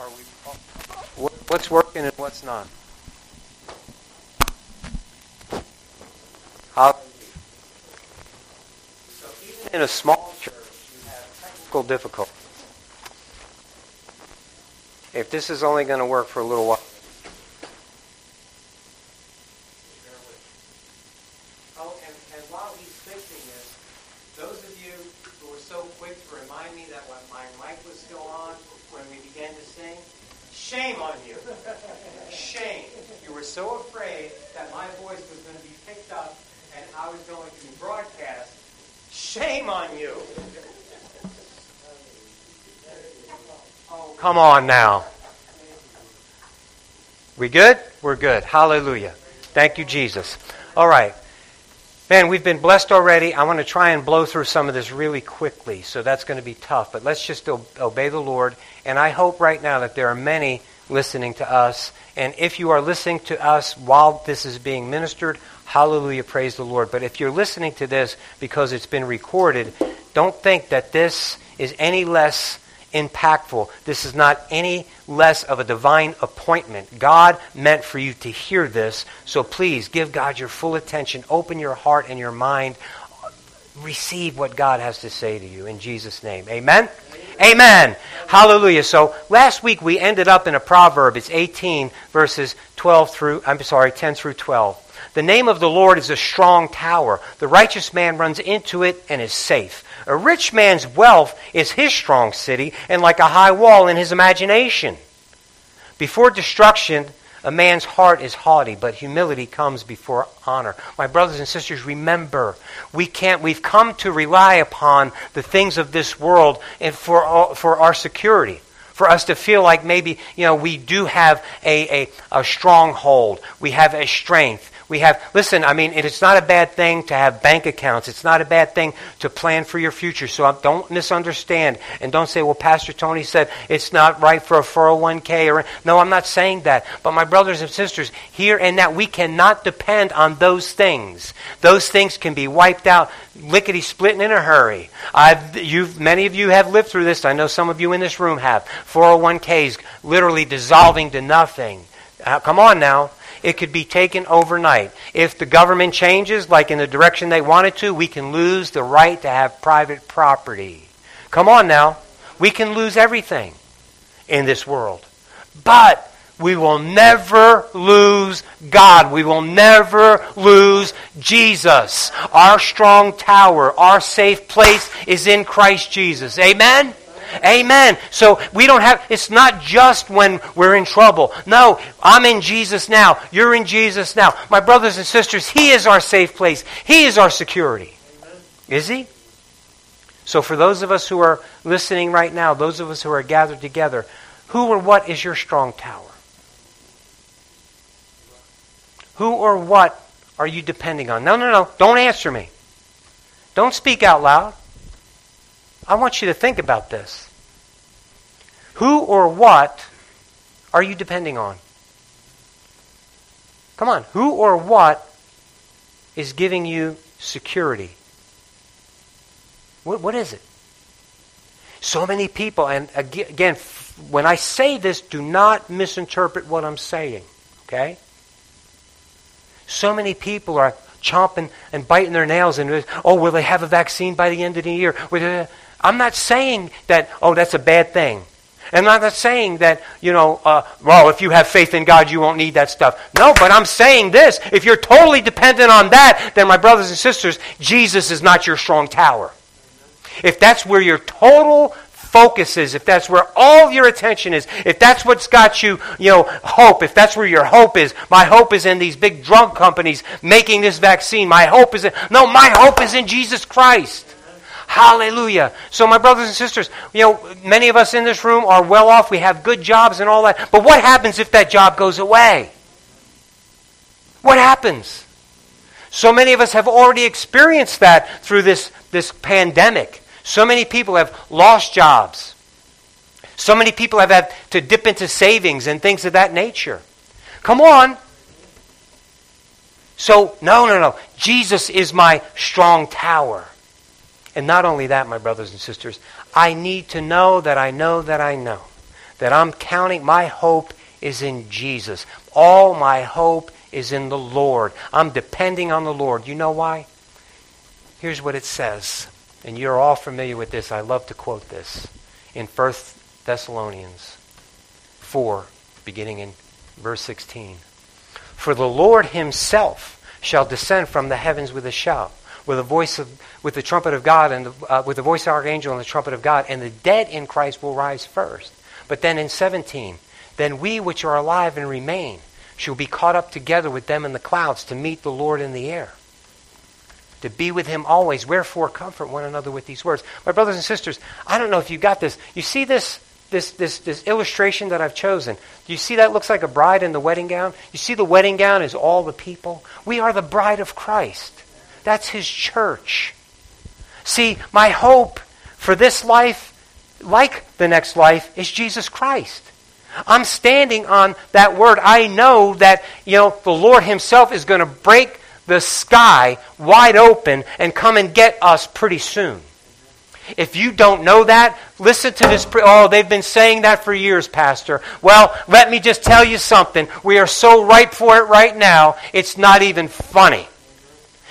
are we? What's working and what's not? How? So even in a small church, you have technical difficulties. If this is only going to work for a little while. Come on now. We good? We're good. Hallelujah. Thank you, Jesus. All right. Man, we've been blessed already. I want to try and blow through some of this really quickly, so that's going to be tough. But let's just obey the Lord. And I hope right now that there are many listening to us. And if you are listening to us while this is being ministered, hallelujah, praise the Lord. But if you're listening to this because it's been recorded, don't think that this is any less impactful. This is not any less of a divine appointment. God meant for you to hear this, so please give God your full attention. Open your heart and your mind. Receive what God has to say to you in Jesus' name. Amen? Amen. Amen. Hallelujah. So last week we ended up in a proverb. It's 18 verses 10 through 12. The name of the Lord is a strong tower. The righteous man runs into it and is safe. A rich man's wealth is his strong city, and like a high wall in his imagination. Before destruction, a man's heart is haughty, but humility comes before honor. My brothers and sisters, remember, we've come to rely upon the things of this world and for our security. For us to feel like maybe, we do have a stronghold. We have a strength. It's not a bad thing to have bank accounts. It's not a bad thing to plan for your future. So don't misunderstand. And don't say, well, Pastor Tony said it's not right for a 401k. No, I'm not saying that. But my brothers and sisters, here and now, we cannot depend on those things. Those things can be wiped out, lickety-splitting in a hurry. Many of you have lived through this. I know some of you in this room have. 401ks literally dissolving to nothing. Come on now. It could be taken overnight. If the government changes, like in the direction they want it to, we can lose the right to have private property. Come on now. We can lose everything in this world. But we will never lose God. We will never lose Jesus. Our strong tower, our safe place is in Christ Jesus. Amen? Amen. So it's not just when we're in trouble. No, I'm in Jesus now. You're in Jesus now. My brothers and sisters, He is our safe place. He is our security. Amen. Is He? So for those of us who are listening right now, those of us who are gathered together, who or what is your strong tower? Who or what are you depending on? No. Don't answer me. Don't speak out loud. I want you to think about this. Who or what are you depending on? Come on. Who or what is giving you security? What is it? So many people, and again, when I say this, do not misinterpret what I'm saying, okay? So many people are chomping and biting their nails and, will they have a vaccine by the end of the year? I'm not saying that, that's a bad thing. And I'm not saying that, if you have faith in God, you won't need that stuff. No, but I'm saying this. If you're totally dependent on that, then my brothers and sisters, Jesus is not your strong tower. If that's where your total focus is, if that's where all your attention is, if that's what's got you, hope, if that's where your hope is, my hope is in these big drug companies making this vaccine. My hope is in Jesus Christ. Hallelujah. So my brothers and sisters, many of us in this room are well off. We have good jobs and all that. But what happens if that job goes away? What happens? So many of us have already experienced that through this pandemic. So many people have lost jobs. So many people have had to dip into savings and things of that nature. Come on. So, no. Jesus is my strong tower. And not only that, my brothers and sisters, I need to know that I know that I know that I'm counting, my hope is in Jesus. All my hope is in the Lord. I'm depending on the Lord. You know why? Here's what it says. And you're all familiar with this. I love to quote this. In First Thessalonians 4, beginning in verse 16. For the Lord himself shall descend from the heavens with a shout, with the trumpet of God, and with the voice of archangel and the trumpet of God, and the dead in Christ will rise first. But then in 17, then we which are alive and remain shall be caught up together with them in the clouds to meet the Lord in the air, to be with him always. Wherefore comfort one another with these words. My brothers and sisters, I don't know if you got this. You see this illustration that I've chosen. Do you see that looks like a bride in the wedding gown? You see the wedding gown is all the people? We are the bride of Christ. That's his church. See, my hope for this life, like the next life, is Jesus Christ. I'm standing on that word. I know that, the Lord himself is going to break the sky wide open and come and get us pretty soon. If you don't know that, listen to this. They've been saying that for years, Pastor. Well, let me just tell you something. We are so ripe for it right now, it's not even funny.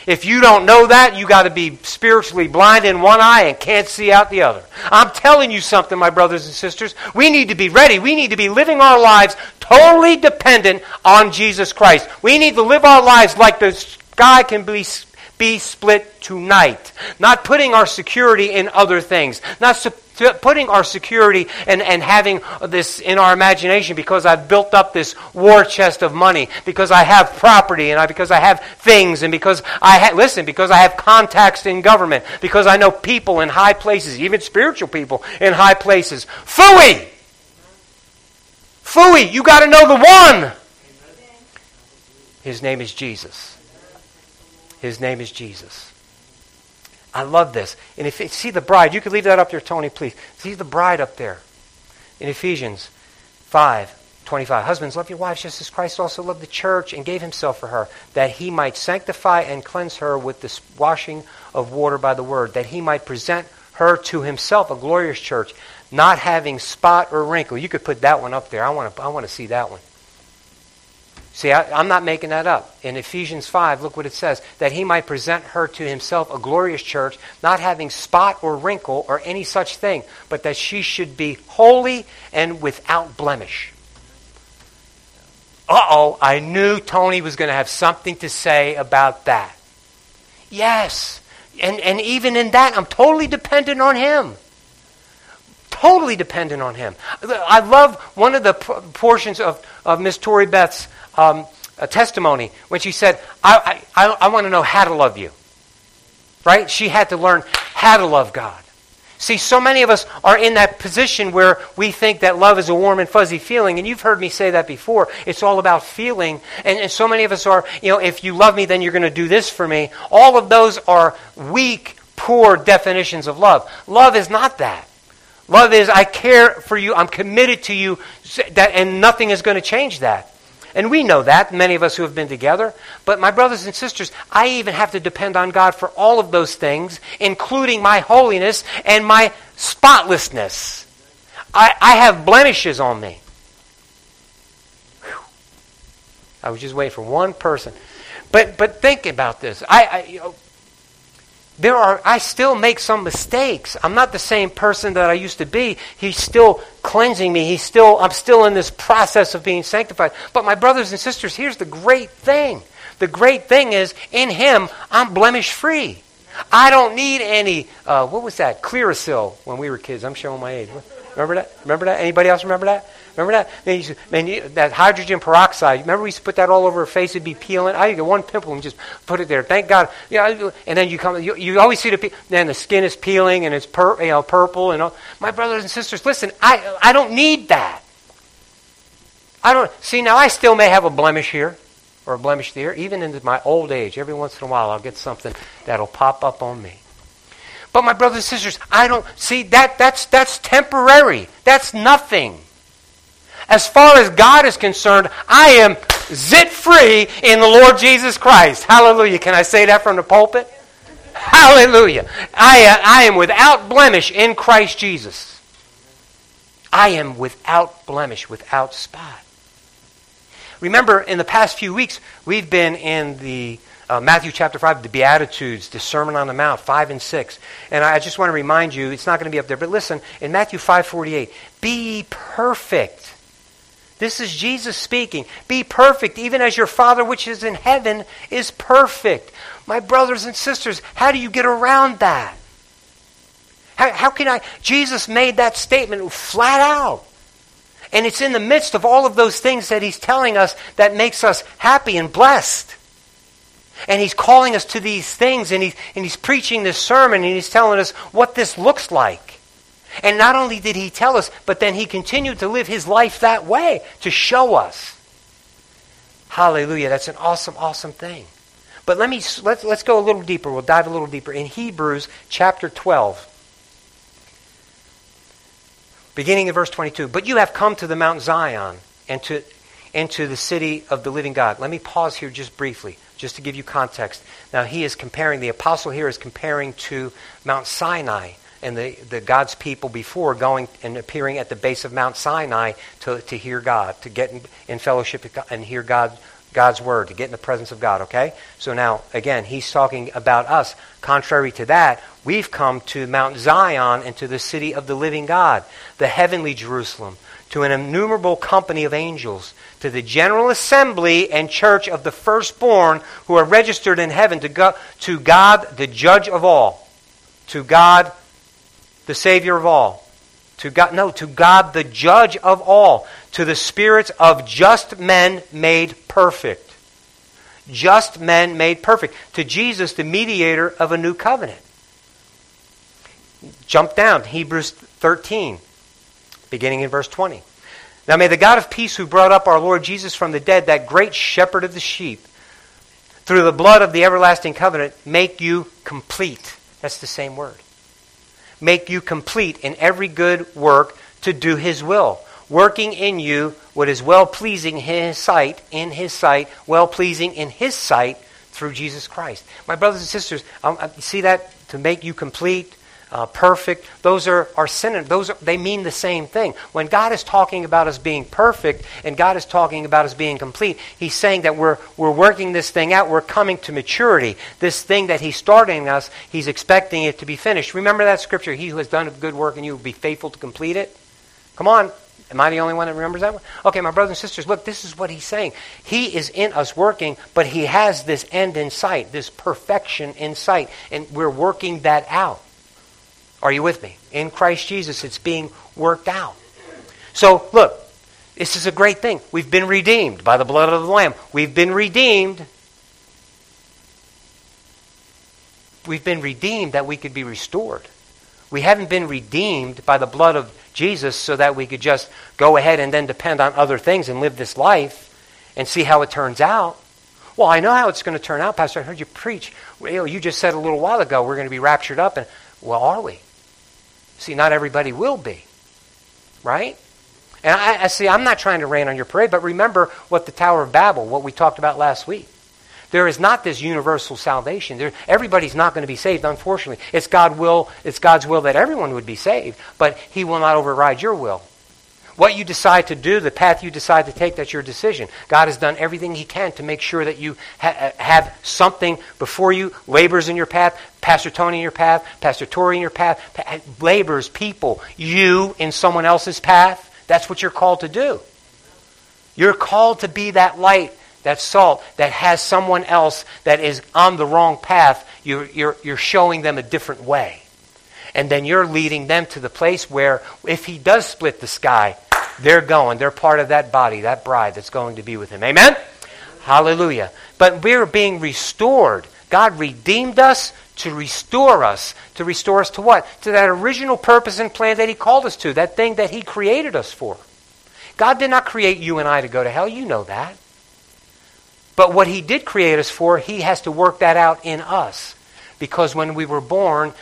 If you don't know that, you got to be spiritually blind in one eye and can't see out the other. I'm telling you something, my brothers and sisters. We need to be ready. We need to be living our lives totally dependent on Jesus Christ. We need to live our lives like the sky can be split tonight. Not putting our security in other things. Not putting our security and having this in our imagination because I've built up this war chest of money, because I have property, and because I have things, and because because I have contacts in government, because I know people in high places, even spiritual people in high places. Phooey! Phooey! You got to know the one! His name is Jesus. His name is Jesus. I love this. And if see the bride, you could leave that up there, Tony, please. See the bride up there in Ephesians 5:25. Husbands, love your wives just as Christ also loved the church and gave himself for her, that he might sanctify and cleanse her with the washing of water by the word, that he might present her to himself, a glorious church, not having spot or wrinkle. You could put that one up there. I want to see that one. See, I'm not making that up. In Ephesians 5, look what it says. That he might present her to himself a glorious church, not having spot or wrinkle or any such thing, but that she should be holy and without blemish. Uh-oh, I knew Tony was going to have something to say about that. Yes, and even in that, I'm totally dependent on him. Totally dependent on him. I love one of the portions of Miss Tori Beth's a testimony when she said, I want to know how to love you. Right? She had to learn how to love God. See, so many of us are in that position where we think that love is a warm and fuzzy feeling, and you've heard me say that before. It's all about feeling, and so many of us are, if you love me, then you're going to do this for me. All of those are weak, poor definitions of love. Love is not that. Love is, I care for you, I'm committed to you, and nothing is going to change that. And we know that, many of us who have been together. But my brothers and sisters, I even have to depend on God for all of those things, including my holiness and my spotlessness. I have blemishes on me. Whew. I was just waiting for one person. But think about this. I still make some mistakes. I'm not the same person that I used to be. He's still cleansing me. I'm still in this process of being sanctified. But my brothers and sisters, here's the great thing. The great thing is, in him, I'm blemish free. I don't need any, what was that? Clearasil when we were kids. I'm showing my age. Remember that? Anybody else remember that? That hydrogen peroxide. Remember we used to put that all over her face? It'd be peeling. I get one pimple and just put it there. Thank God. Yeah, and then you always see the skin is peeling and it's purple and all. My brothers and sisters, listen, I don't need that. Now I still may have a blemish here or a blemish there. Even in my old age, every once in a while I'll get something that'll pop up on me. But my brothers and sisters, I don't see that. That's temporary. That's nothing. As far as God is concerned, I am zit free in the Lord Jesus Christ. Hallelujah. Can I say that from the pulpit? Hallelujah. I am without blemish in Christ Jesus. I am without blemish, without spot. Remember, in the past few weeks, we've been in the Matthew chapter 5, the Beatitudes, the Sermon on the Mount, 5 and 6. And I just want to remind you, it's not going to be up there, but listen, in Matthew 5:48, be ye perfect. This is Jesus speaking. Be perfect, even as your Father which is in heaven is perfect. My brothers and sisters, how do you get around that? How can I? Jesus made that statement flat out. And it's in the midst of all of those things that he's telling us that makes us happy and blessed. And he's calling us to these things, and he's preaching this sermon, and he's telling us what this looks like. And not only did he tell us, but then he continued to live his life that way to show us. Hallelujah, that's an awesome, awesome thing. But let's go a little deeper. We'll dive a little deeper. In Hebrews chapter 12, beginning in verse 22, but you have come to the Mount Zion and to the city of the living God. Let me pause here just briefly, just to give you context. Now the apostle here is comparing to Mount Sinai and the God's people before going and appearing at the base of Mount Sinai to hear God, to get in fellowship with God and hear God's word, to get in the presence of God, okay? So now, again, he's talking about us. Contrary to that, we've come to Mount Zion and to the city of the living God, the heavenly Jerusalem, to an innumerable company of angels, to the general assembly and church of the firstborn who are registered in heaven, to God, the judge of all, to God, the Savior of all. To God, the judge of all, to the spirits of just men made perfect. Just men made perfect. To Jesus, the mediator of a new covenant. Jump down, Hebrews 13, beginning in verse 20. Now may the God of peace who brought up our Lord Jesus from the dead, that great shepherd of the sheep, through the blood of the everlasting covenant, make you complete. That's the same word. Make you complete in every good work to do his will, working in you what is well-pleasing in his sight through Jesus Christ. My brothers and sisters, see that? To make you complete, perfect, those are synonyms. They mean the same thing. When God is talking about us being perfect and God is talking about us being complete, he's saying that we're working this thing out. We're coming to maturity. This thing that he's starting us, he's expecting it to be finished. Remember that scripture, he who has done a good work in you will be faithful to complete it. Come on. Am I the only one that remembers that one? Okay, my brothers and sisters, look, this is what he's saying. He is in us working, but he has this end in sight, this perfection in sight, and we're working that out. Are you with me? In Christ Jesus, it's being worked out. So, look, this is a great thing. We've been redeemed by the blood of the Lamb. We've been redeemed. We've been redeemed that we could be restored. We haven't been redeemed by the blood of Jesus so that we could just go ahead and then depend on other things and live this life and see how it turns out. Well, I know how it's going to turn out, Pastor. I heard you preach. Well, you just said a little while ago we're going to be raptured up. And, well, are we? See, not everybody will be, right? And I see, I'm not trying to rain on your parade, but remember what the Tower of Babel, what we talked about last week. There is not this universal salvation. Everybody's not going to be saved, unfortunately. It's God's will that everyone would be saved, but he will not override your will. What you decide to do, the path you decide to take, that's your decision. God has done everything he can to make sure that you have something before you, labors in your path, Pastor Tony in your path, Pastor Tori in your path, labors, people, you in someone else's path. That's what you're called to do. You're called to be that light, that salt, that has someone else that is on the wrong path. You're showing them a different way. And then you're leading them to the place where if he does split the sky, they're going. They're part of that body, that bride that's going to be with him. Amen? Hallelujah. But we're being restored. God redeemed us to restore us. To restore us to what? To that original purpose and plan that he called us to. That thing that he created us for. God did not create you and I to go to hell. You know that. But what he did create us for, he has to work that out in us. Because when we were born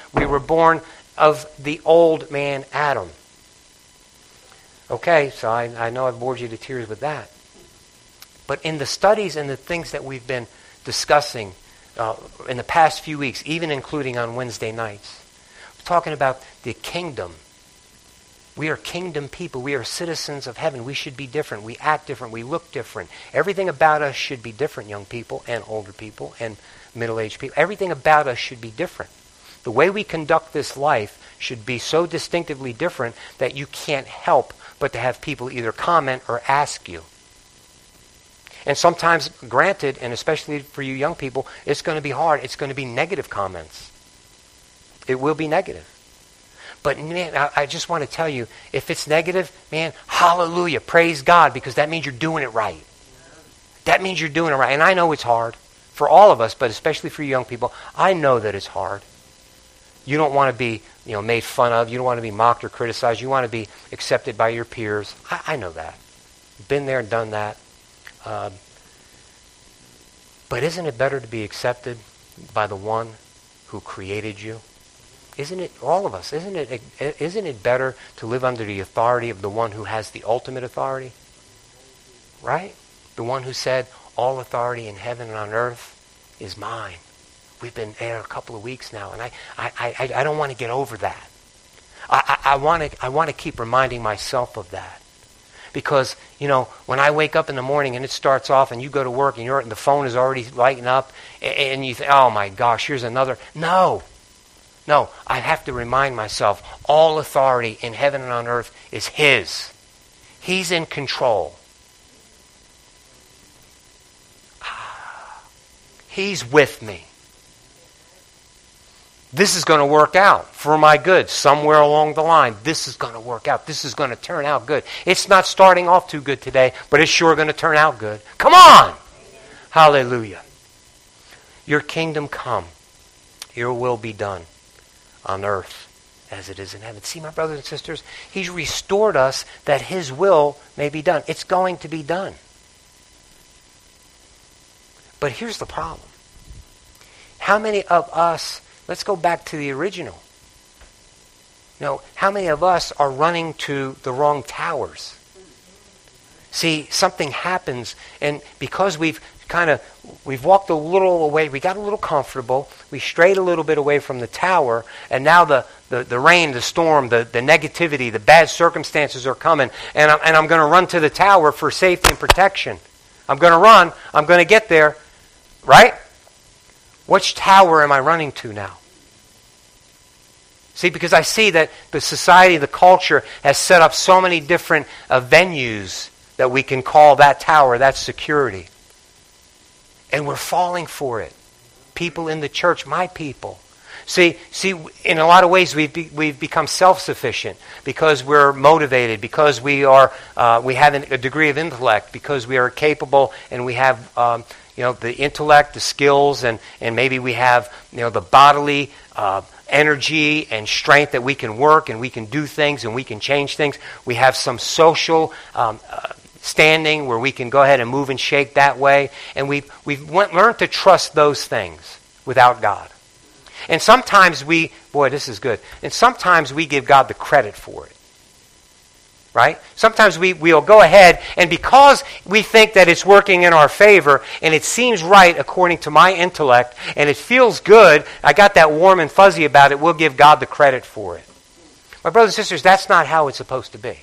of the old man Adam. Okay, so I know I've bored you to tears with that. But in the studies and the things that we've been discussing in the past few weeks, even including on Wednesday nights, we're talking about the kingdom We are kingdom people. We are citizens of heaven. We should be different. We act different. We look different. Everything about us should be different, young people and older people and middle-aged people. Everything about us should be different. The way we conduct this life should be so distinctively different that you can't help but to have people either comment or ask you. And sometimes, granted, and especially for you young people, it's going to be hard. It's going to be negative comments. It will be negative. But man, I just want to tell you, if it's negative, man, hallelujah, praise God, because that means you're doing it right. That means you're doing it right. And I know it's hard for all of us, but especially for you young people. I know that it's hard. You don't want to be, made fun of. You don't want to be mocked or criticized. You want to be accepted by your peers. I know that. Been there and done that. But isn't it better to be accepted by the one who created you? Isn't it, all of us, isn't it better to live under the authority of the one who has the ultimate authority? Right? The one who said, all authority in heaven and on earth is mine. We've been there a couple of weeks now, and I don't want to get over that. I want to keep reminding myself of that. Because, when I wake up in the morning and it starts off and you go to work and the phone is already lighting up and you think, oh my gosh, here's another. No, I have to remind myself, all authority in heaven and on earth is His. He's in control. He's with me. This is going to work out for my good somewhere along the line. This is going to work out. This is going to turn out good. It's not starting off too good today, but it's sure going to turn out good. Come on! Amen. Hallelujah. Your kingdom come. Your will be done on earth as it is in heaven. See, my brothers and sisters, He's restored us that His will may be done. It's going to be done. But here's the problem. How many of us... Let's go back to the original. How many of us are running to the wrong towers? See, something happens, and because we've walked a little away, we got a little comfortable, we strayed a little bit away from the tower, and now the rain, the storm, the negativity, the bad circumstances are coming, and I'm going to run to the tower for safety and protection. I'm going to run. I'm going to get there. Right? Which tower am I running to now? See, because I see that the society, the culture has set up so many different venues that we can call that tower, that security. And we're falling for it. People in the church, my people. See, in a lot of ways we've become self-sufficient because we're motivated, because we have a degree of intellect, because we are capable and we have... the intellect, the skills, and maybe we have, the bodily energy and strength that we can work and we can do things and we can change things. We have some social standing where we can go ahead and move and shake that way. And we've learned to trust those things without God. And sometimes this is good. And sometimes we give God the credit for it. Right? Sometimes we'll go ahead, and because we think that it's working in our favor, and it seems right according to my intellect, and it feels good, I got that warm and fuzzy about it, we'll give God the credit for it. My brothers and sisters, that's not how it's supposed to be.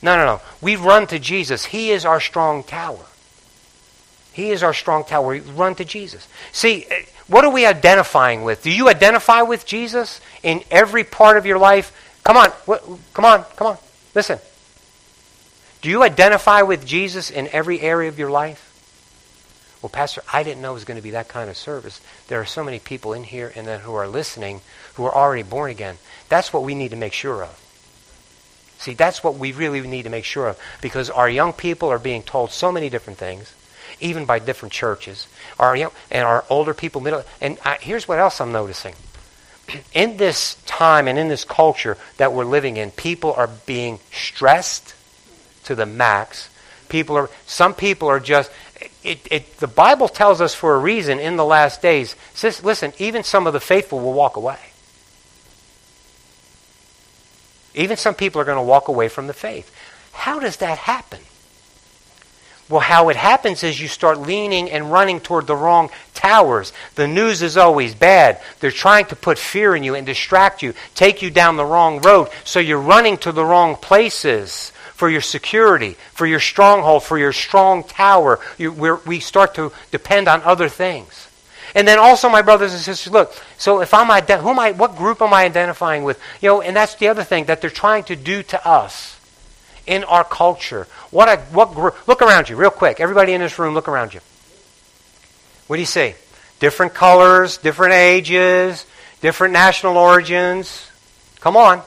No. We run to Jesus. He is our strong tower. He is our strong tower. We run to Jesus. See, what are we identifying with? Do you identify with Jesus in every part of your life? Come on. Listen, do you identify with Jesus in every area of your life? Well, Pastor, I didn't know it was going to be that kind of service. There are so many people in here and then who are listening who are already born again. That's what we need to make sure of. See, that's what we really need to make sure of, because our young people are being told so many different things, even by different churches. Our older people, here's what else I'm noticing. In this time and in this culture that we're living in, people are being stressed to the max. The Bible tells us for a reason in the last days, listen, even some of the faithful will walk away. Even some people are going to walk away from the faith. How does that happen? Well, how it happens is you start leaning and running toward the wrong towers. The news is always bad. They're trying to put fear in you and distract you, take you down the wrong road. So you're running to the wrong places for your security, for your stronghold, for your strong tower. We start to depend on other things. And then also, my brothers and sisters, look, so if I'm what group am I identifying with? You know, and that's the other thing that they're trying to do to us. In our culture, look around you real quick. Everybody in this room, look around you. What do you see? Different colors, different ages, different national origins. Come on,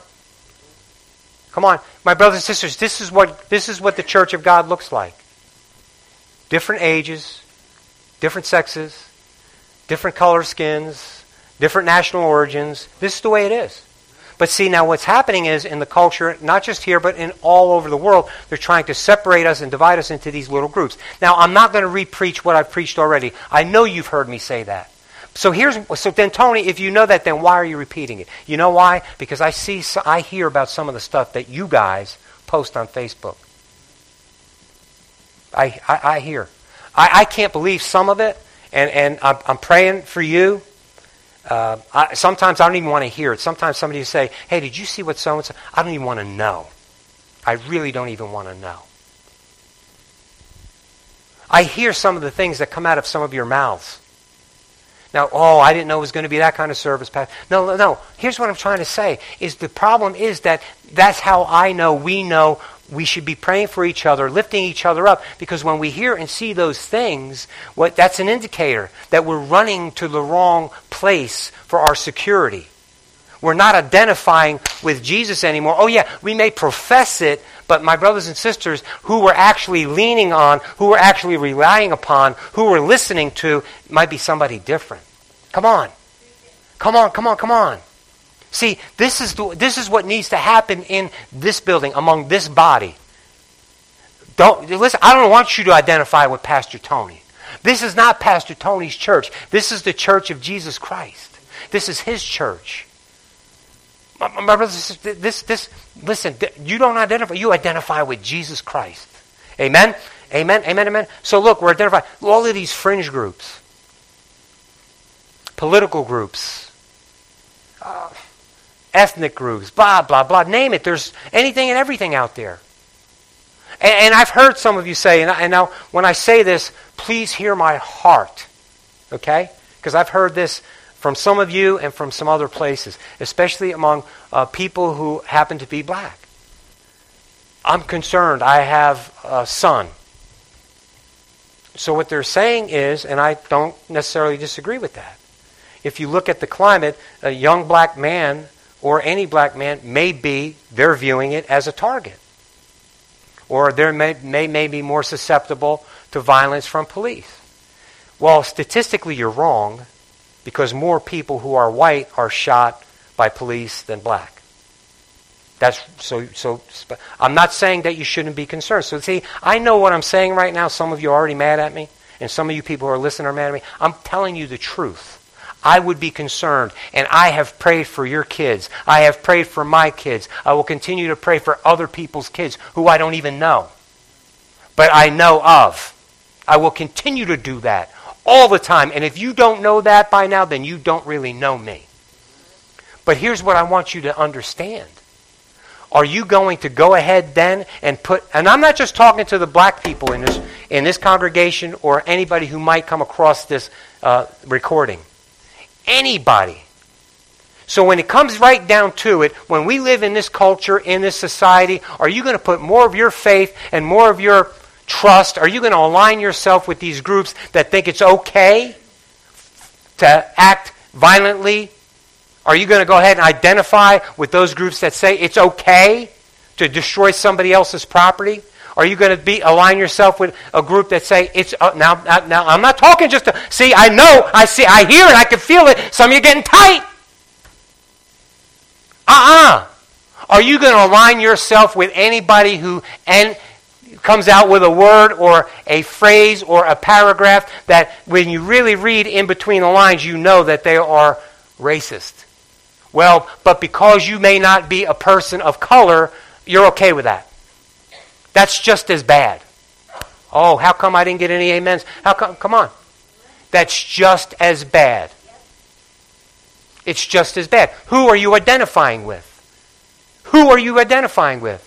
my brothers and sisters. This is what the Church of God looks like. Different ages, different sexes, different color skins, different national origins. This is the way it is. But see, now what's happening is in the culture, not just here, but in all over the world, they're trying to separate us and divide us into these little groups. Now, I'm not going to re-preach what I've preached already. I know you've heard me say that. So then, Tony, if you know that, then why are you repeating it? You know why? Because I hear about some of the stuff that you guys post on Facebook. I hear. I can't believe some of it, and I'm praying for you. Sometimes I don't even want to hear it. Sometimes somebody will say, hey, did you see what so-and-so? I don't even want to know. I really don't even want to know. I hear some of the things that come out of some of your mouths. Now, I didn't know it was going to be that kind of service. No. Here's what I'm trying to say, is the problem is that that's how I know, we know, we should be praying for each other, lifting each other up, because when we hear and see those things, that's an indicator that we're running to the wrong place for our security. We're not identifying with Jesus anymore. Oh yeah, we may profess it, but my brothers and sisters, who we're actually leaning on, who we're actually relying upon, who we're listening to, might be somebody different. Come on. See, this is what needs to happen in this building, among this body. I don't want you to identify with Pastor Tony. This is not Pastor Tony's church. This is the church of Jesus Christ. This is his church. My brothers, listen, you don't identify, you identify with Jesus Christ. Amen. So look, we're identifying all of these fringe groups, political groups, ethnic groups, blah, blah, blah, name it. There's anything and everything out there. And I've heard some of you say, and now when I say this, please hear my heart, okay? Because I've heard this from some of you and from some other places, especially among people who happen to be black. I'm concerned. I have a son. So what they're saying is, and I don't necessarily disagree with that, if you look at the climate, a young black man or any black man they're viewing it as a target. Or they may be more susceptible to violence from police. Well, statistically you're wrong, because more people who are white are shot by police than black. So I'm not saying that you shouldn't be concerned. So see, I know what I'm saying right now. Some of you are already mad at me, and some of you people who are listening are mad at me. I'm telling you the truth. I would be concerned, and I have prayed for your kids. I have prayed for my kids. I will continue to pray for other people's kids who I don't even know, but I know of. I will continue to do that all the time, and if you don't know that by now, then you don't really know me. But here's what I want you to understand. Are you going to go ahead then and and I'm not just talking to the black people in this congregation or anybody who might come across this recording. Anybody. So when it comes right down to it, when we live in this culture, in this society, are you going to put more of your faith and more of your trust? Are you going to align yourself with these groups that think it's okay to act violently? Are you going to go ahead and identify with those groups that say it's okay to destroy somebody else's property? Are you going to align yourself with a group that say it's now? I'm not talking just to see. I know, I see, I hear it, I can feel it. Some of you are getting tight. Are you going to align yourself with anybody who comes out with a word or a phrase or a paragraph that, when you really read in between the lines, you know that they are racist? Well, but because you may not be a person of color, you're okay with that. That's just as bad. Oh, how come I didn't get any amens? How come? Come on. That's just as bad. It's just as bad. Who are you identifying with? Who are you identifying with?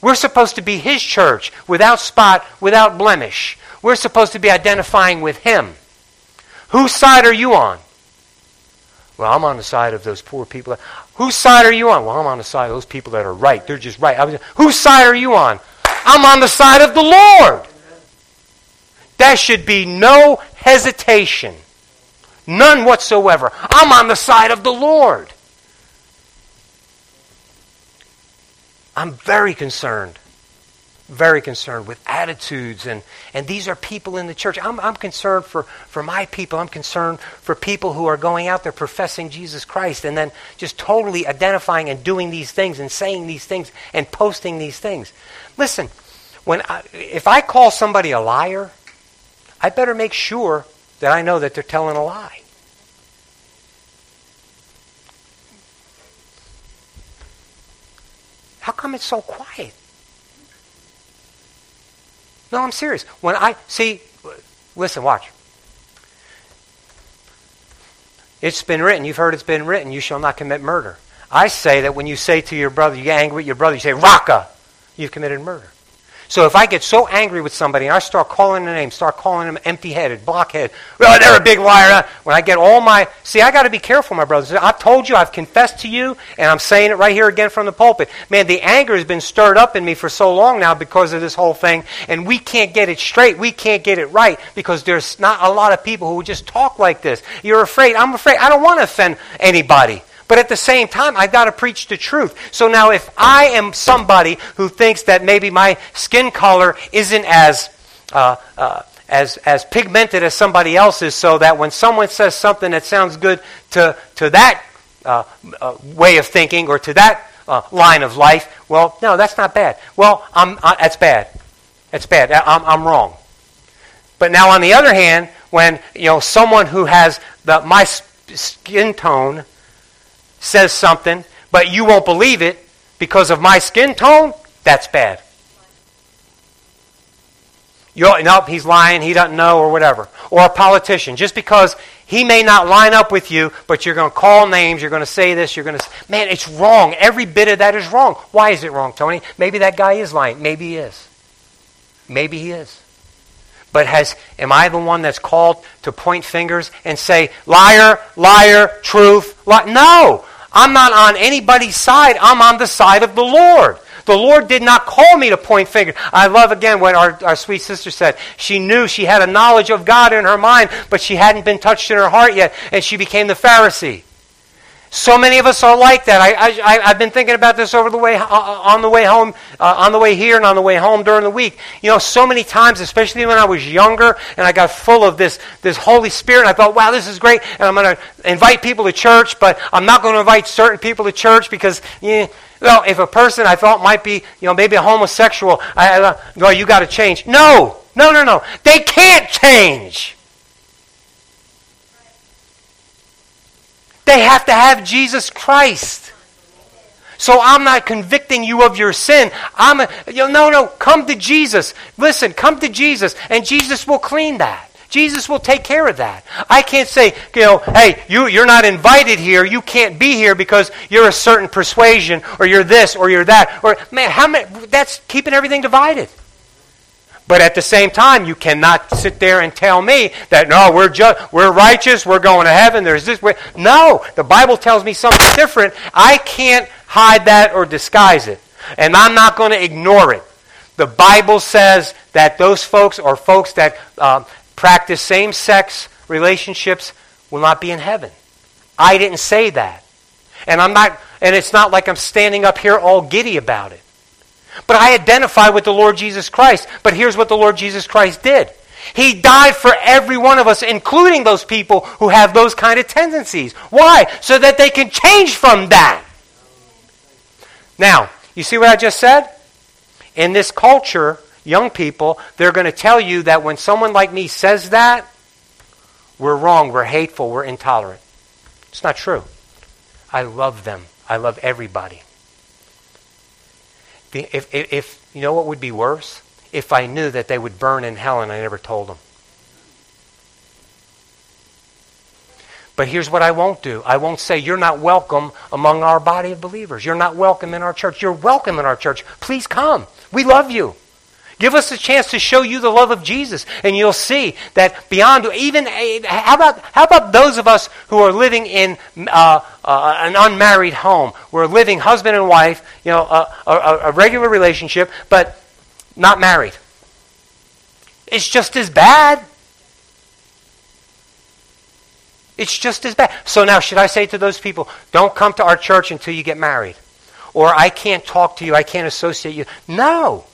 We're supposed to be His church, without spot, without blemish. We're supposed to be identifying with Him. Whose side are you on? Well, I'm on the side of those poor people. Whose side are you on? Well, I'm on the side of those people that are right. They're just right. Whose side are you on? I'm on the side of the Lord. There should be no hesitation. None whatsoever. I'm on the side of the Lord. I'm very concerned with attitudes, and these are people in the church. I'm concerned for my people. I'm concerned for people who are going out there professing Jesus Christ and then just totally identifying and doing these things and saying these things and posting these things. Listen, if I call somebody a liar, I better make sure that I know that they're telling a lie. How come it's so quiet? No, I'm serious. Listen, watch. It's been written. You've heard it's been written. You shall not commit murder. I say that when you say to your brother, you get angry at your brother, you say, Raka, you've committed murder. So if I get so angry with somebody and I start calling their name, start calling them empty-headed, blockhead, well, they're a big liar. When I get all my... See, I got to be careful, my brothers. I've told you, I've confessed to you, and I'm saying it right here again from the pulpit. Man, the anger has been stirred up in me for so long now because of this whole thing, and we can't get it straight. We can't get it right because there's not a lot of people who just talk like this. You're afraid. I'm afraid. I don't want to offend anybody. But at the same time, I've got to preach the truth. So now if I am somebody who thinks that maybe my skin color isn't as pigmented as somebody else's, so that when someone says something that sounds good to that way of thinking or to that line of life, well, no, that's not bad. Well, that's bad. That's bad. I'm wrong. But now on the other hand, when someone who has my skin tone says something, but you won't believe it because of my skin tone, that's bad. He's lying, he doesn't know, or whatever. Or a politician, just because he may not line up with you, but you're going to call names, you're going to say this, man, it's wrong. Every bit of that is wrong. Why is it wrong, Tony? Maybe that guy is lying. Maybe he is. Maybe he is. But am I the one that's called to point fingers and say, liar, liar, truth, lie? No, I'm not on anybody's side. I'm on the side of the Lord. The Lord did not call me to point fingers. I love, again, what our sweet sister said. She knew she had a knowledge of God in her mind, but she hadn't been touched in her heart yet, and she became the Pharisee. So many of us are like that. I've been thinking about this on the way here, and on the way home during the week. So many times, especially when I was younger, and I got full of this Holy Spirit, and I thought, wow, this is great, and I'm going to invite people to church, but I'm not going to invite certain people to church because, if a person I thought might be, maybe a homosexual, you got to change. No. They can't change. They have to have Jesus Christ. So I'm not convicting you of your sin. Come to Jesus. Listen, come to Jesus, and Jesus will clean that. Jesus will take care of that. I can't say, hey, you're not invited here. You can't be here because you're a certain persuasion, or you're this, or you're that, or man, that's keeping everything divided. But at the same time, you cannot sit there and tell me that, no, we're righteous, we're going to heaven, there's this. No, the Bible tells me something different. I can't hide that or disguise it. And I'm not going to ignore it. The Bible says that those folks, or folks that practice same-sex relationships, will not be in heaven. I didn't say that. And it's not like I'm standing up here all giddy about it. But I identify with the Lord Jesus Christ. But here's what the Lord Jesus Christ did. He died for every one of us, including those people who have those kind of tendencies. Why? So that they can change from that. Now, you see what I just said? In this culture, young people, they're going to tell you that when someone like me says that, we're wrong, we're hateful, we're intolerant. It's not true. I love them. I love everybody. If you know what would be worse? if I knew that they would burn in hell and I never told them. But here's what I won't do. I won't say, you're not welcome among our body of believers. You're not welcome in our church. You're welcome in our church. Please come. We love you. Give us a chance to show you the love of Jesus, and you'll see that beyond even how about those of us who are living in an unmarried home? We're living husband and wife, you know, a regular relationship, but not married. It's just as bad. It's just as bad. So now, should I say to those people, "Don't come to our church until you get married," or "I can't talk to you, I can't associate you"? No.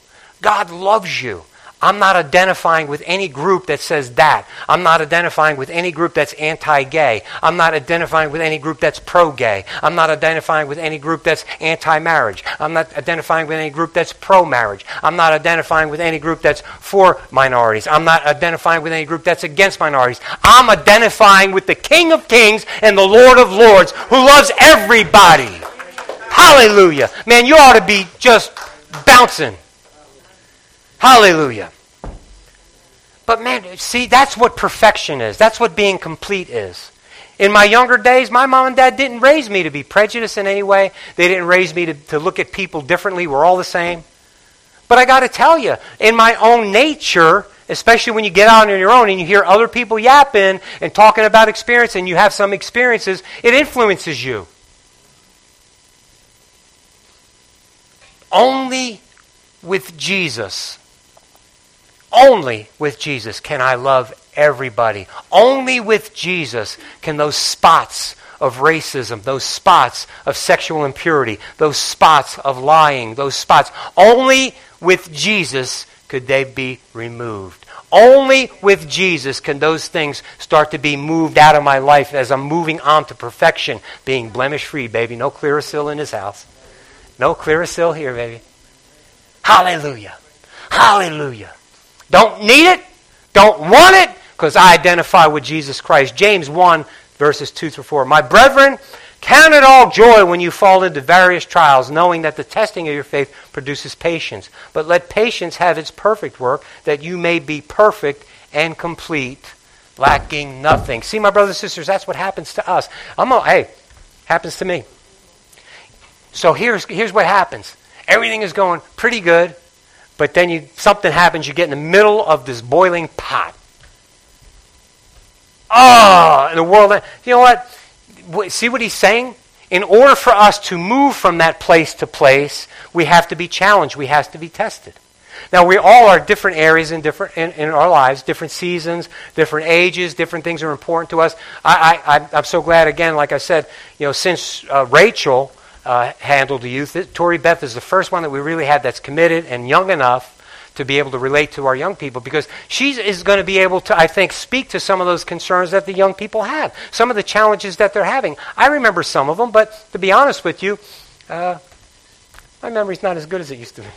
God loves you. I'm not identifying with any group that says that. I'm not identifying with any group that's anti-gay. I'm not identifying with any group that's pro-gay. I'm not identifying with any group that's anti-marriage. I'm not identifying with any group that's pro-marriage. I'm not identifying with any group that's for minorities. I'm not identifying with any group that's against minorities. I'm identifying with the King of Kings and the Lord of Lords, who loves everybody. Hallelujah. Man, you ought to be just bouncing. Hallelujah. But man, see, that's what perfection is. That's what being complete is. In my younger days, my mom and dad didn't raise me to be prejudiced in any way. They didn't raise me to look at people differently. We're all the same. But I got to tell you, in my own nature, especially when you get out on your own and you hear other people yapping and talking about experience and you have some experiences, it influences you. Only with Jesus. Only with Jesus can I love everybody. Only with Jesus can those spots of racism, those spots of sexual impurity, those spots of lying, those spots, only with Jesus could they be removed. Only with Jesus can those things start to be moved out of my life as I'm moving on to perfection, being blemish-free, baby. No Clearasil in this house. No Clearasil here, baby. Hallelujah. Hallelujah. Don't need it. Don't want it. Because I identify with Jesus Christ. James 1, verses 2 through 4. My brethren, count it all joy when you fall into various trials, knowing that the testing of your faith produces patience. But let patience have its perfect work, that you may be perfect and complete, lacking nothing. See, my brothers and sisters, that's what happens to us. Happens to me. So here's what happens. Everything is going pretty good. But then something happens. You get in the middle of this boiling pot. Oh, in the world. You know what? See what he's saying? In order for us to move from that place to place, we have to be challenged. We have to be tested. Now, we all are different areas in our lives, different seasons, different ages, different things are important to us. I'm so glad, again, like I said, you know, since Rachel handle the youth. Tori Beth is the first one that we really had that's committed and young enough to be able to relate to our young people, because she is going to be able to, I think, speak to some of those concerns that the young people have, some of the challenges that they're having. I remember some of them, but to be honest with you, my memory's not as good as it used to be.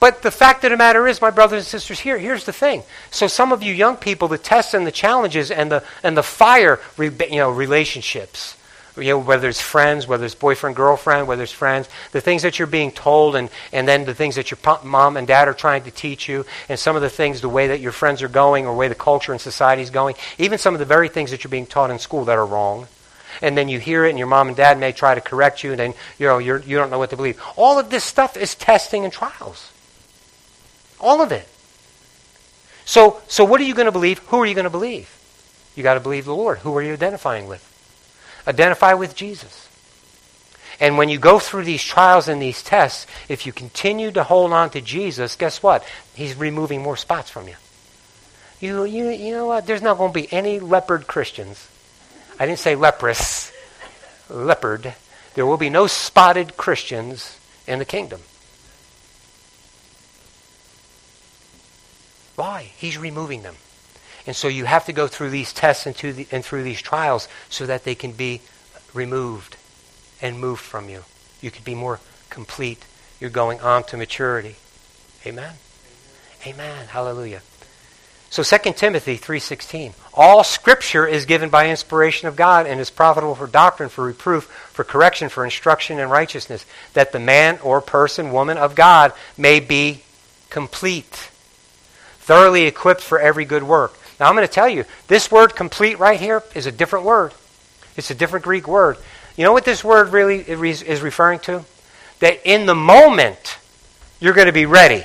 But the fact of the matter is, my brothers and sisters, here's the thing. So some of you young people, the tests and the challenges and the fire relationships, you know, whether it's friends, whether it's boyfriend, girlfriend, whether it's friends, the things that you're being told and then the things that your mom and dad are trying to teach you, and some of the things, the way that your friends are going or the way the culture and society is going, even some of the very things that you're being taught in school that are wrong. And then you hear it and your mom and dad may try to correct you and then you don't know what to believe. All of this stuff is testing and trials. All of it. So what are you going to believe? Who are you going to believe? You got to believe the Lord. Who are you identifying with? Identify with Jesus. And when you go through these trials and these tests, if you continue to hold on to Jesus, guess what? He's removing more spots from you. You know what? There's not going to be any leopard Christians. I didn't say leprous. Leopard. There will be no spotted Christians in the kingdom. Why? He's removing them. And so you have to go through these tests and through these trials so that they can be removed and moved from you. You can be more complete. You're going on to maturity. Amen? Amen. Hallelujah. So 2 Timothy 3:16. All Scripture is given by inspiration of God and is profitable for doctrine, for reproof, for correction, for instruction in righteousness, that the man or person, woman of God may be complete, thoroughly equipped for every good work. Now I'm going to tell you, this word complete right here is a different word. It's a different Greek word. You know what this word really is referring to? That in the moment, you're going to be ready.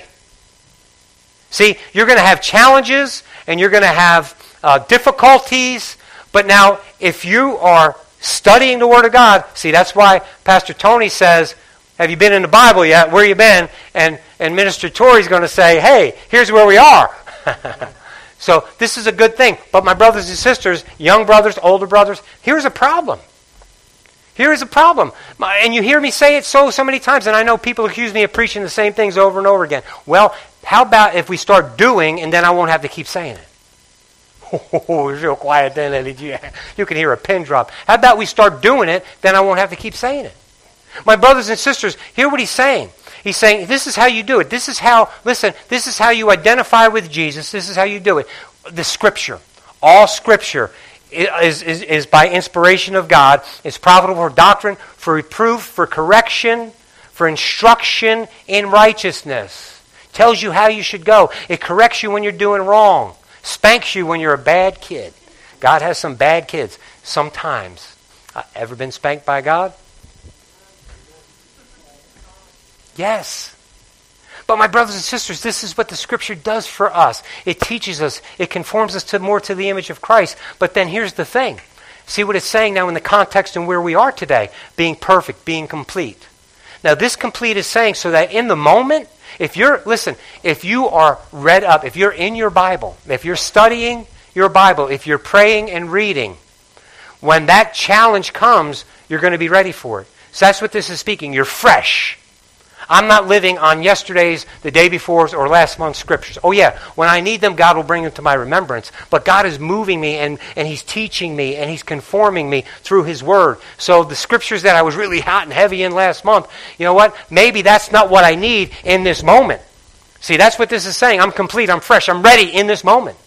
See, you're going to have challenges and you're going to have difficulties. But now, if you are studying the Word of God, see, that's why Pastor Tony says, have you been in the Bible yet? Where you been? And Minister Torrey's going to say, hey, here's where we are. So this is a good thing. But my brothers and sisters, young brothers, older brothers, here's a problem. Here is a problem. And you hear me say it so many times, and I know people accuse me of preaching the same things over and over again. Well, how about if we start doing, and then I won't have to keep saying it? Oh, it's real quiet then, Eddie. You can hear a pin drop. How about we start doing it, then I won't have to keep saying it? My brothers and sisters, hear what he's saying. He's saying, this is how you do it. This is how you identify with Jesus. This is how you do it. The Scripture, all Scripture is by inspiration of God. It's profitable for doctrine, for reproof, for correction, for instruction in righteousness. Tells you how you should go. It corrects you when you're doing wrong. Spanks you when you're a bad kid. God has some bad kids. Sometimes. Ever been spanked by God? Yes. But my brothers and sisters, this is what the Scripture does for us. It teaches us. It conforms us more to the image of Christ. But then here's the thing. See what it's saying now in the context and where we are today. Being perfect, being complete. Now this complete is saying so that in the moment, if you are read up, if you're in your Bible, if you're studying your Bible, if you're praying and reading, when that challenge comes, you're going to be ready for it. So that's what this is speaking. You're fresh. I'm not living on yesterday's, the day before's, or last month's scriptures. Oh yeah, when I need them, God will bring them to my remembrance. But God is moving me, and He's teaching me, and He's conforming me through His Word. So the scriptures that I was really hot and heavy in last month, you know what? Maybe that's not what I need in this moment. See, that's what this is saying. I'm complete, I'm fresh, I'm ready in this moment.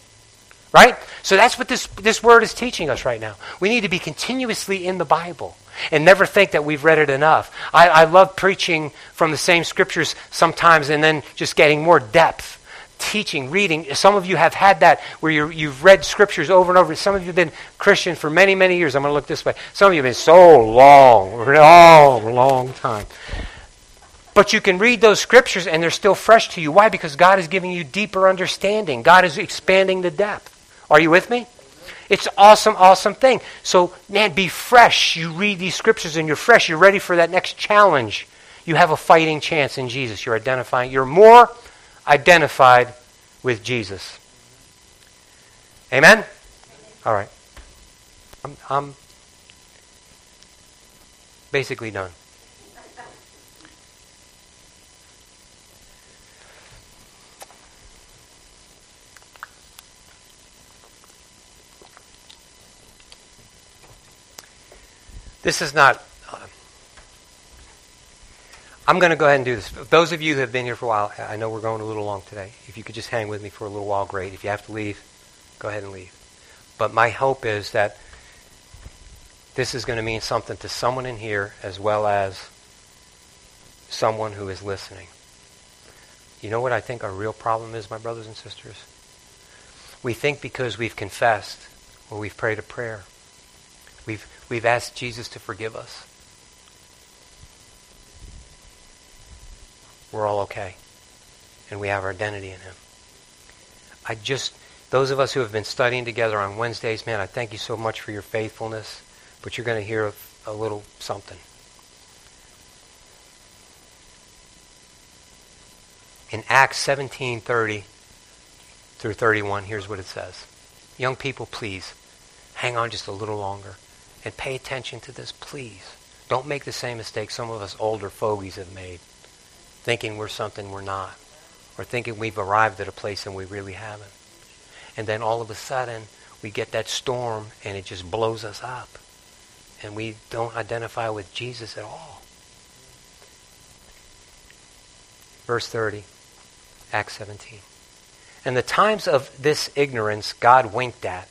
Right? So that's what this Word is teaching us right now. We need to be continuously in the Bible and never think that we've read it enough. I love preaching from the same scriptures sometimes and then just getting more depth. Teaching, reading. Some of you have had that where you've read scriptures over and over. Some of you have been Christian for many, many years. I'm going to look this way. Some of you have been so long time. But you can read those scriptures and they're still fresh to you. Why? Because God is giving you deeper understanding. God is expanding the depth. Are you with me? It's an awesome thing. So, man, be fresh. You read these scriptures and you're fresh. You're ready for that next challenge. You have a fighting chance in Jesus. You're more identified with Jesus. Amen? All right. I'm basically done. This is not... I'm going to go ahead and do this. Those of you who have been here for a while, I know we're going a little long today. If you could just hang with me for a little while, great. If you have to leave, go ahead and leave. But my hope is that this is going to mean something to someone in here as well as someone who is listening. You know what I think our real problem is, my brothers and sisters? We think because we've confessed or we've prayed a prayer, we've asked Jesus to forgive us, we're all okay. And we have our identity in Him. Those of us who have been studying together on Wednesdays, man, I thank you so much for your faithfulness. But you're going to hear a little something. In Acts 17:30 through 31, here's what it says. Young people, please, hang on just a little longer. And pay attention to this, please. Don't make the same mistake some of us older fogies have made, thinking we're something we're not, or thinking we've arrived at a place and we really haven't. And then all of a sudden, we get that storm and it just blows us up. And we don't identify with Jesus at all. Verse 30, Acts 17. And the times of this ignorance God winked at,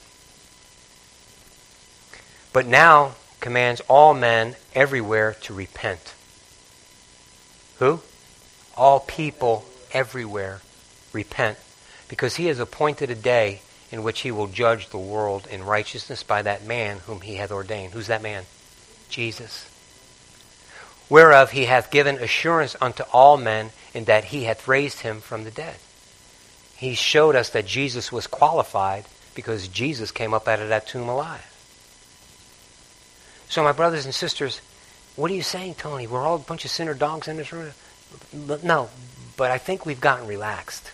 but now commands all men everywhere to repent. Who? All people everywhere repent, because he has appointed a day in which he will judge the world in righteousness by that man whom he hath ordained. Who's that man? Jesus. Whereof he hath given assurance unto all men in that he hath raised him from the dead. He showed us that Jesus was qualified because Jesus came up out of that tomb alive. So my brothers and sisters, what are you saying, Tony? We're all a bunch of sinner dogs in this room? No, but I think we've gotten relaxed.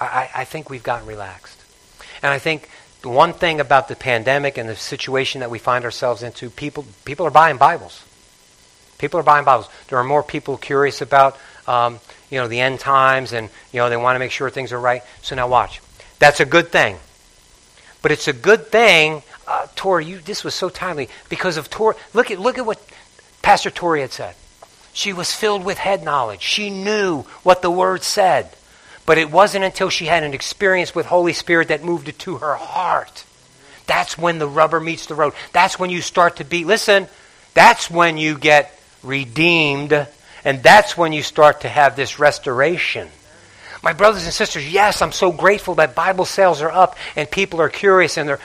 I think we've gotten relaxed. And I think the one thing about the pandemic and the situation that we find ourselves into, people are buying Bibles. People are buying Bibles. There are more people curious about, the end times, and, they want to make sure things are right. So now watch. That's a good thing. But it's a good thing, Tori, this was so timely, because of Tori. Look at what Pastor Tori had said. She was filled with head knowledge. She knew what the Word said. But it wasn't until she had an experience with Holy Spirit that moved it to her heart. That's when the rubber meets the road. That's when you start to be, listen, that's when you get redeemed, and that's when you start to have this restoration. My brothers and sisters, yes, I'm so grateful that Bible sales are up and people are curious, and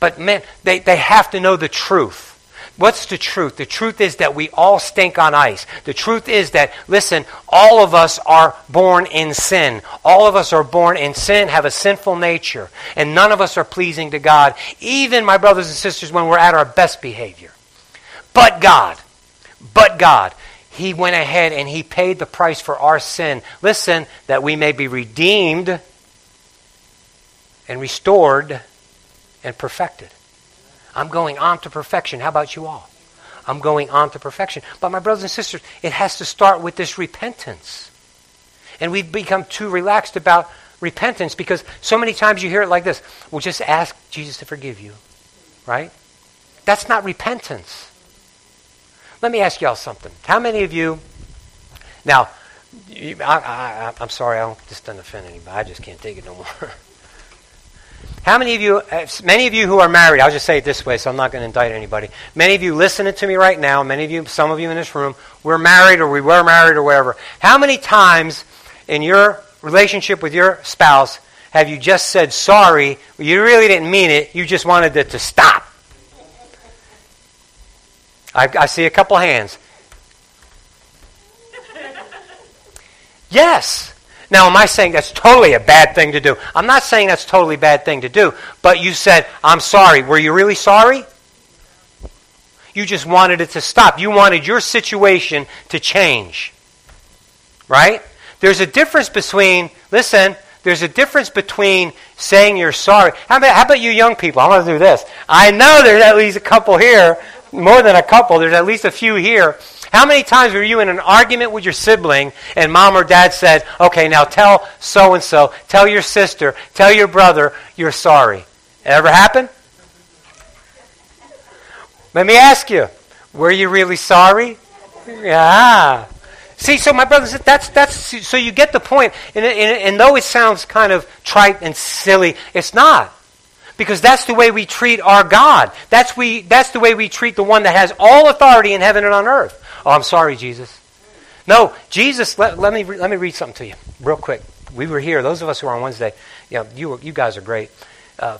but man, they have to know the truth. What's the truth? The truth is that we all stink on ice. The truth is that, listen, all of us are born in sin. All of us are born in sin, have a sinful nature, and none of us are pleasing to God, even, my brothers and sisters, when we're at our best behavior. But God, He went ahead and He paid the price for our sin. Listen, that we may be redeemed and restored and perfected. I'm going on to perfection. How about you all? I'm going on to perfection. But my brothers and sisters, it has to start with this repentance. And we've become too relaxed about repentance because so many times you hear it like this. Well, just ask Jesus to forgive you, right? That's not repentance. Let me ask y'all something. How many of you... Now, I'm sorry, this doesn't offend anybody. I just can't take it no more. How many of you... Many of you who are married, I'll just say it this way so I'm not going to indict anybody. Many of you listening to me right now, many of you, some of you in this room, we're married or we were married or whatever. How many times in your relationship with your spouse have you just said sorry, but you really didn't mean it, you just wanted it to stop? I see a couple hands. Yes. Now, am I saying that's totally a bad thing to do? I'm not saying that's totally a bad thing to do, but you said, I'm sorry. Were you really sorry? You just wanted it to stop. You wanted your situation to change. Right? There's a difference between saying you're sorry. How about you young people? I want to do this. I know there's at least a couple here. More than a couple. There's at least a few here. How many times were you in an argument with your sibling and mom or dad said, okay, now tell so-and-so, tell your sister, tell your brother you're sorry? Ever happen? Let me ask you, were you really sorry? Yeah. See, so my brothers, that's so you get the point. And though it sounds kind of trite and silly, it's not. Because that's the way we treat our God. That's the way we treat the one that has all authority in heaven and on earth. Oh, I'm sorry, Jesus. No, Jesus, let me read something to you real quick. We were here. Those of us who are on Wednesday, you guys are great,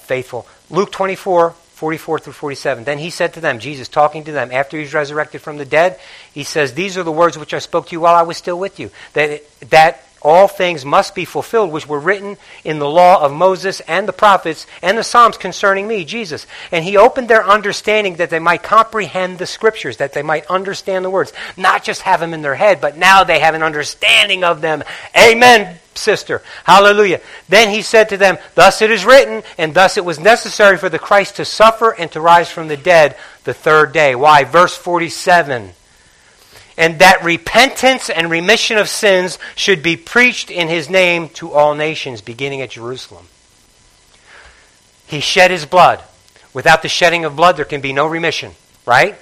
faithful. Luke 24:44-47. Then he said to them, Jesus talking to them, after he's resurrected from the dead, he says, these are the words which I spoke to you while I was still with you, that all things must be fulfilled which were written in the law of Moses and the prophets and the Psalms concerning me, Jesus. And he opened their understanding that they might comprehend the scriptures, that they might understand the words. Not just have them in their head, but now they have an understanding of them. Amen, sister. Hallelujah. Then he said to them, thus it is written, and thus it was necessary for the Christ to suffer and to rise from the dead the third day. Why? Verse 47. And that repentance and remission of sins should be preached in his name to all nations, beginning at Jerusalem. He shed his blood. Without the shedding of blood, there can be no remission, right?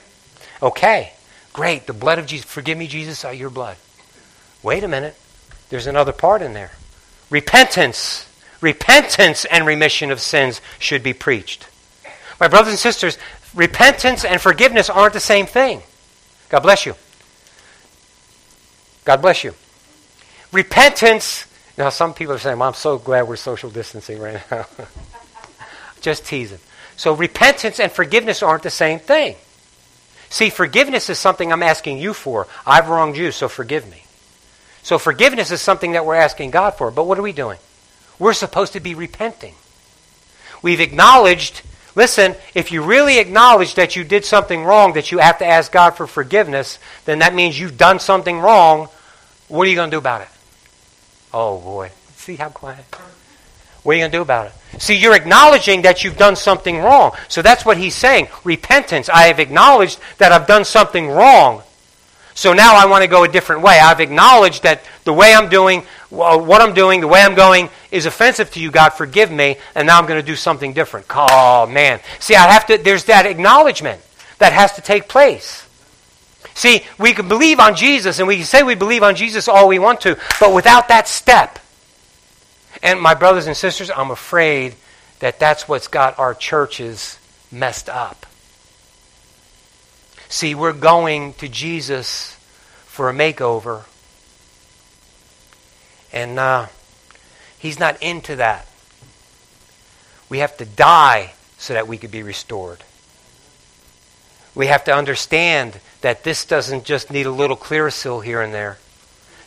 Okay, great, the blood of Jesus. Forgive me, Jesus, your blood. Wait a minute, there's another part in there. Repentance and remission of sins should be preached. My brothers and sisters, repentance and forgiveness aren't the same thing. God bless you. Repentance Now, some people are saying, well, I'm so glad we're social distancing right now. Just teasing. So repentance and forgiveness aren't the same thing. See, forgiveness is something I'm asking you for. I've wronged you, so forgive me. So forgiveness is something that we're asking God for. But what are we doing? We're supposed to be repenting. We've acknowledged, listen, if you really acknowledge that you did something wrong, that you have to ask God for forgiveness, then that means you've done something wrong. What are you going to do about it? Oh, boy. See how quiet? What are you going to do about it? See, you're acknowledging that you've done something wrong. So that's what he's saying. Repentance. I have acknowledged that I've done something wrong. So now I want to go a different way. I've acknowledged that the way I'm doing, what I'm doing, the way I'm going is offensive to you, God. Forgive me. And now I'm going to do something different. Oh, man. See, I have to. There's that acknowledgement that has to take place. See, we can believe on Jesus, and we can say we believe on Jesus all we want to, but without that step. And my brothers and sisters, I'm afraid that that's what's got our churches messed up. See, we're going to Jesus for a makeover, and he's not into that. We have to die so that we could be restored. We have to understand that this doesn't just need a little Clearasil here and there.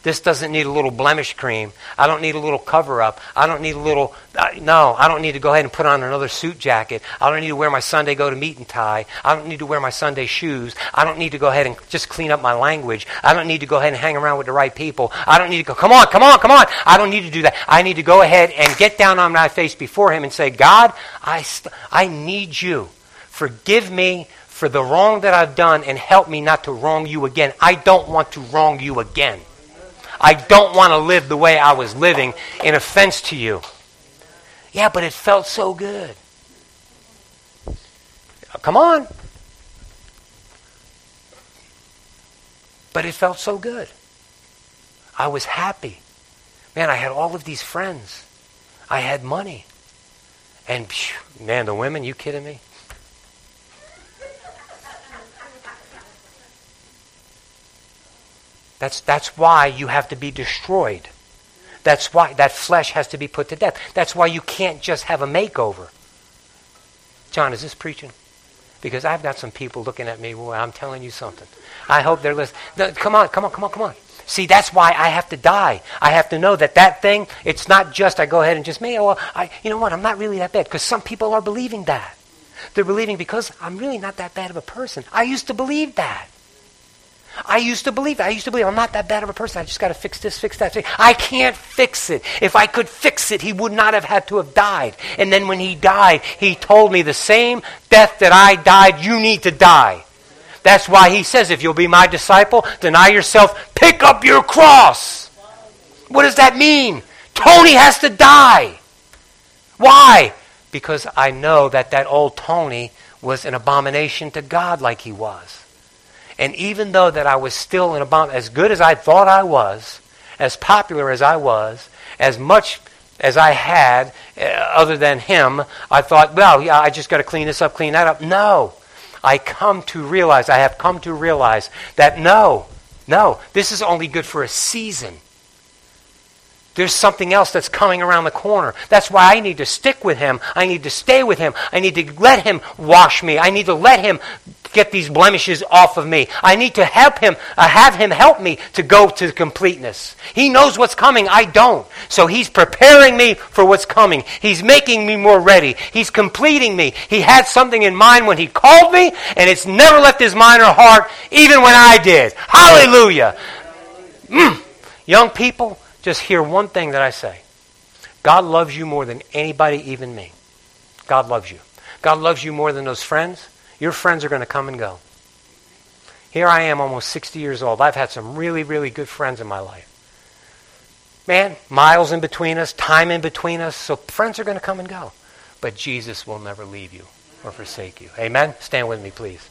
This doesn't need a little blemish cream. I don't need a little cover-up. I don't need a little... No, I don't need to go ahead and put on another suit jacket. I don't need to wear my Sunday go-to-meeting tie. I don't need to wear my Sunday shoes. I don't need to go ahead and just clean up my language. I don't need to go ahead and hang around with the right people. I don't need to go, come on. I don't need to do that. I need to go ahead and get down on my face before him and say, God, I need you. Forgive me for the wrong that I've done, and help me not to wrong you again. I don't want to wrong you again. I don't want to live the way I was living in offense to you. Yeah, but it felt so good. Come on. But it felt so good. I was happy. Man, I had all of these friends. I had money. And, man, the women, you kidding me? That's why you have to be destroyed. That's why that flesh has to be put to death. That's why you can't just have a makeover. John, is this preaching? Because I've got some people looking at me. Well, I'm telling you something. I hope they're listening. No, come on. See, that's why I have to die. I have to know that thing, it's not just I go ahead and just, man, well, you know what, I'm not really that bad. Because some people are believing that. They're believing because I'm really not that bad of a person. I used to believe that. I used to believe I'm not that bad of a person. I just got to fix this, fix that. I can't fix it. If I could fix it, he would not have had to have died. And then when he died, he told me the same death that I died, you need to die. That's why he says, if you'll be my disciple, deny yourself, pick up your cross. What does that mean? Tony has to die. Why? Because I know that old Tony was an abomination to God like he was. And even though that I was still as good as I thought I was, as popular as I was, as much as I had other than him, I thought, well, yeah, I just got to clean this up, clean that up. No. I have come to realize that no, this is only good for a season. There's something else that's coming around the corner. That's why I need to stick with him. I need to stay with him. I need to let him wash me. I need to let him get these blemishes off of me. I need to have him help me to go to completeness. He knows what's coming. I don't. So he's preparing me for what's coming. He's making me more ready. He's completing me. He had something in mind when he called me, and it's never left his mind or heart, even when I did. Hallelujah. Young people, just hear one thing that I say. God loves you more than anybody, even me. God loves you. God loves you more than those friends. Your friends are going to come and go. Here I am, almost 60 years old. I've had some really, really good friends in my life. Man, miles in between us, time in between us, so friends are going to come and go. But Jesus will never leave you or forsake you. Amen? Stand with me, please.